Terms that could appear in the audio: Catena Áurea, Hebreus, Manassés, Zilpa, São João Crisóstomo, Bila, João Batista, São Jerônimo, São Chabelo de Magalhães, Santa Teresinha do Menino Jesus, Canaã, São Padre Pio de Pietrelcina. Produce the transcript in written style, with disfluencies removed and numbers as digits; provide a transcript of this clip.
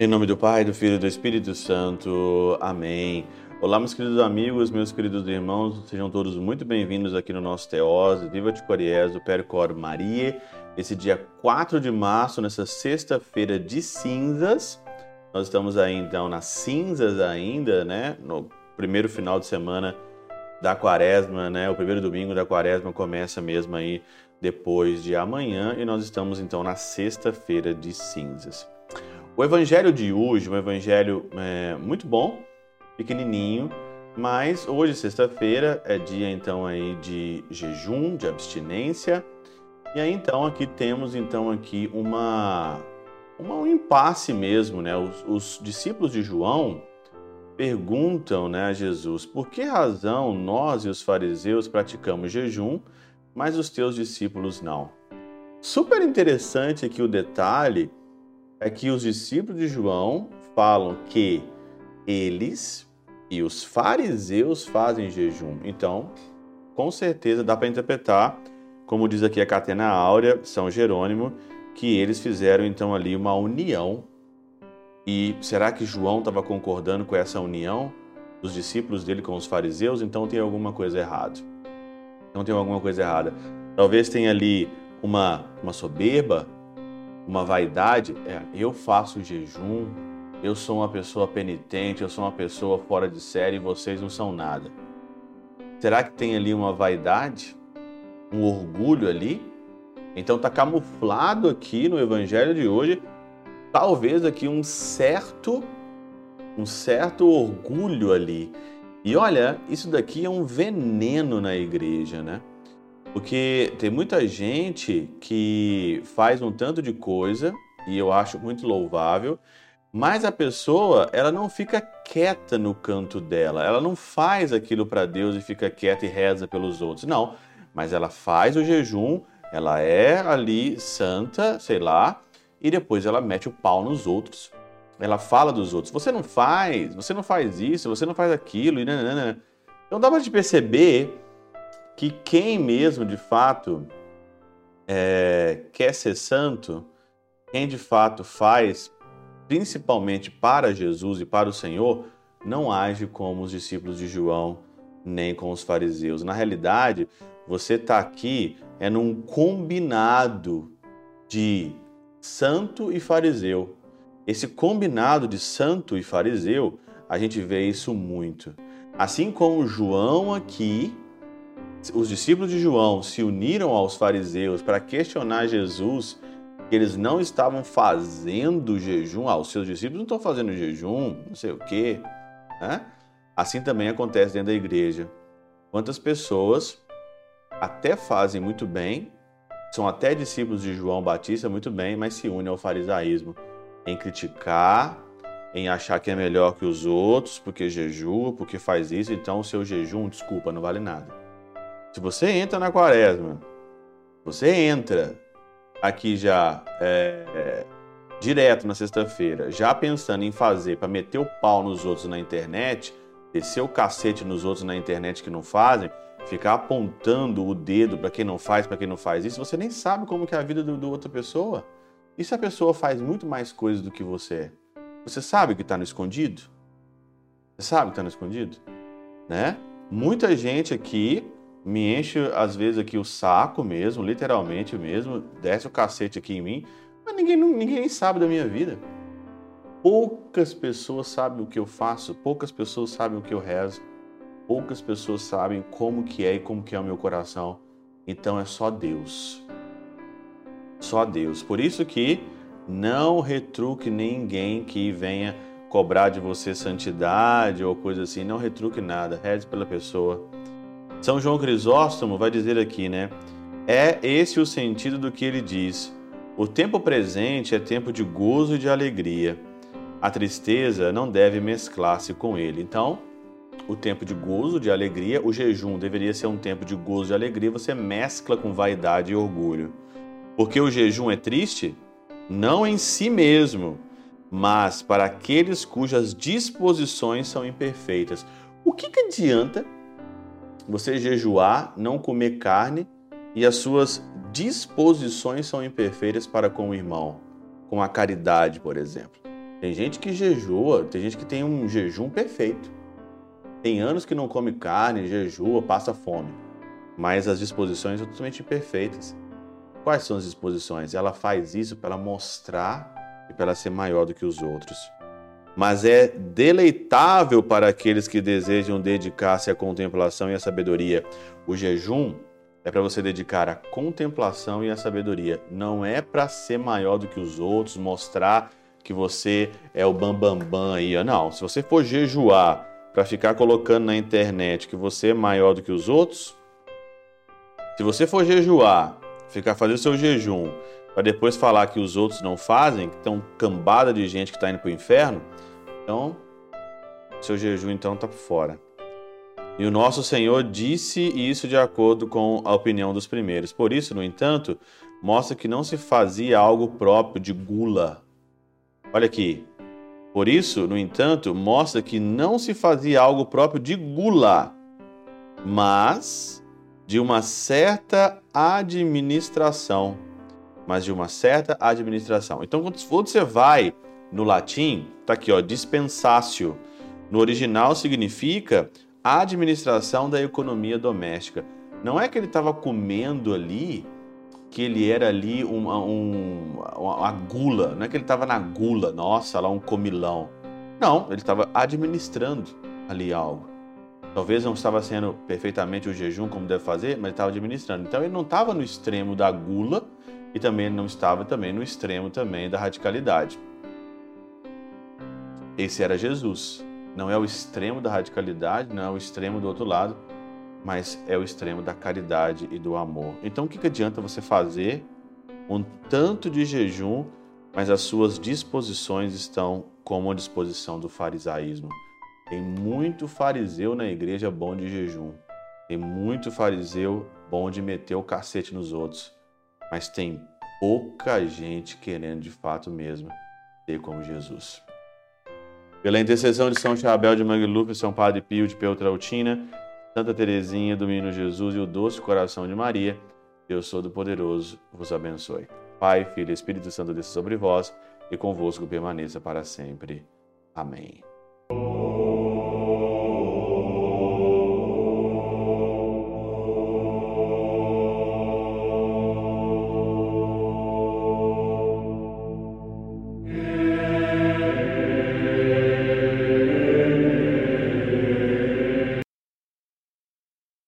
Em nome do Pai, do Filho e do Espírito Santo. Amém. Olá, meus queridos amigos, meus queridos irmãos. Sejam todos muito bem-vindos aqui no nosso Teose, Viva de Coriezo, Percor Maria. Esse dia 4 de março, nessa sexta-feira de cinzas. Nós estamos aí, então, nas cinzas ainda, né? No primeiro final de semana da quaresma, né? O primeiro domingo da quaresma começa mesmo aí depois de amanhã. E nós estamos, então, na sexta-feira de cinzas. O evangelho de hoje, um evangelho muito bom, pequenininho, mas hoje, sexta-feira, é dia então aí de jejum, de abstinência. E aí então aqui temos então aqui um impasse mesmo, né? Os discípulos de João perguntam, né, a Jesus: por que razão nós e os fariseus praticamos jejum, mas os teus discípulos não? Super interessante aqui o detalhe. É que os discípulos de João falam que eles e os fariseus fazem jejum. Então, com certeza dá para interpretar, como diz aqui a Catena Áurea, São Jerônimo, que eles fizeram então ali uma união. E será que João estava concordando com essa união dos discípulos dele com os fariseus? Então tem alguma coisa errada. Talvez tenha ali uma soberba, uma vaidade, eu faço jejum, eu sou uma pessoa penitente, eu sou uma pessoa fora de série e vocês não são nada. Será que tem ali uma vaidade, um orgulho ali? Então está camuflado aqui no evangelho de hoje, talvez aqui um certo orgulho ali. E olha, isso daqui é um veneno na igreja, né? Porque tem muita gente que faz um tanto de coisa, e eu acho muito louvável, mas a pessoa, ela não fica quieta no canto dela, ela não faz aquilo para Deus e fica quieta e reza pelos outros, não. Mas ela faz o jejum, ela é ali santa, sei lá, e depois ela mete o pau nos outros. Ela fala dos outros: você não faz isso, você não faz aquilo, e nananana. Então dá para te perceber que quem mesmo, de fato, quer ser santo, quem de fato faz, principalmente para Jesus e para o Senhor, não age como os discípulos de João, nem com os fariseus. Na realidade, você está aqui num combinado de santo e fariseu. Esse combinado de santo e fariseu, a gente vê isso muito. Assim como João aqui, os discípulos de João se uniram aos fariseus para questionar Jesus, que eles não estavam fazendo jejum. Os seus discípulos não estão fazendo jejum, não sei o quê, né? Assim também acontece dentro da igreja. Quantas pessoas até fazem muito bem, são até discípulos de João Batista muito bem, mas se unem ao farisaísmo em criticar, em achar que é melhor que os outros, porque jejua, porque faz isso, então o seu jejum, desculpa, não vale nada. Se você entra na quaresma, você entra aqui já direto na sexta-feira, já pensando em fazer para meter o pau nos outros na internet, descer o cacete nos outros na internet que não fazem, ficar apontando o dedo para quem não faz isso, você nem sabe como que é a vida da outra pessoa. E se a pessoa faz muito mais coisas do que você? Você sabe que está no escondido? Né? Muita gente aqui me enche, às vezes, aqui o saco mesmo, literalmente mesmo, desce o cacete aqui em mim, mas ninguém sabe da minha vida. Poucas pessoas sabem o que eu faço, poucas pessoas sabem o que eu rezo, poucas pessoas sabem como que é e como que é o meu coração. Então é só Deus. Só Deus. Por isso que não retruque ninguém que venha cobrar de você santidade ou coisa assim, não retruque nada, reze pela pessoa. São João Crisóstomo vai dizer aqui, né? É esse o sentido do que ele diz. O tempo presente é tempo de gozo e de alegria. A tristeza não deve mesclar-se com ele. Então, o tempo de gozo, de alegria, o jejum deveria ser um tempo de gozo e alegria, você mescla com vaidade e orgulho. Porque o jejum é triste, não em si mesmo, mas para aqueles cujas disposições são imperfeitas. O que adianta você jejuar, não comer carne e as suas disposições são imperfeitas para com o irmão, com a caridade, por exemplo. Tem gente que jejua, tem gente que tem um jejum perfeito. Tem anos que não come carne, jejua, passa fome. Mas as disposições são totalmente imperfeitas. Quais são as disposições? Ela faz isso para mostrar e para ser maior do que os outros. Mas é deleitável para aqueles que desejam dedicar-se à contemplação e à sabedoria. O jejum é para você dedicar à contemplação e à sabedoria. Não é para ser maior do que os outros, mostrar que você é o bambambam aí. Não, se você for jejuar para ficar colocando na internet que você é maior do que os outros, se você for jejuar, ficar fazendo seu jejum, para depois falar que os outros não fazem, que estão cambada de gente que está indo para o inferno, então, seu jejum então está por fora. E o nosso Senhor disse isso de acordo com a opinião dos primeiros. Por isso, no entanto, mostra que não se fazia algo próprio de gula. Olha aqui. Por isso, no entanto, mostra que não se fazia algo próprio de gula, mas de uma certa administração. Então, quando você vai no latim, tá aqui, ó, dispensatio. No original significa administração da economia doméstica. Não é que ele estava comendo ali, que ele era ali uma gula. Não é que ele estava na gula, nossa, lá um comilão. Não, ele estava administrando ali algo. Talvez não estava sendo perfeitamente o jejum como deve fazer, mas estava administrando. Então, ele não estava no extremo da gula, e também não estava também no extremo também da radicalidade. Esse era Jesus. Não é o extremo da radicalidade, não é o extremo do outro lado, mas é o extremo da caridade e do amor. Então, o que adianta você fazer um tanto de jejum, mas as suas disposições estão como a disposição do farisaísmo? Tem muito fariseu na igreja bom de jejum. Tem muito fariseu bom de meter o cacete nos outros. Mas tem pouca gente querendo de fato mesmo ser como Jesus. Pela intercessão de São Chabelo de Magalhães, São Padre Pio de Pietrelcina, Santa Teresinha do Menino Jesus e o Doce Coração de Maria, Deus Todo-Poderoso vos abençoe. Pai, Filho e Espírito Santo desça sobre vós e convosco permaneça para sempre. Amém.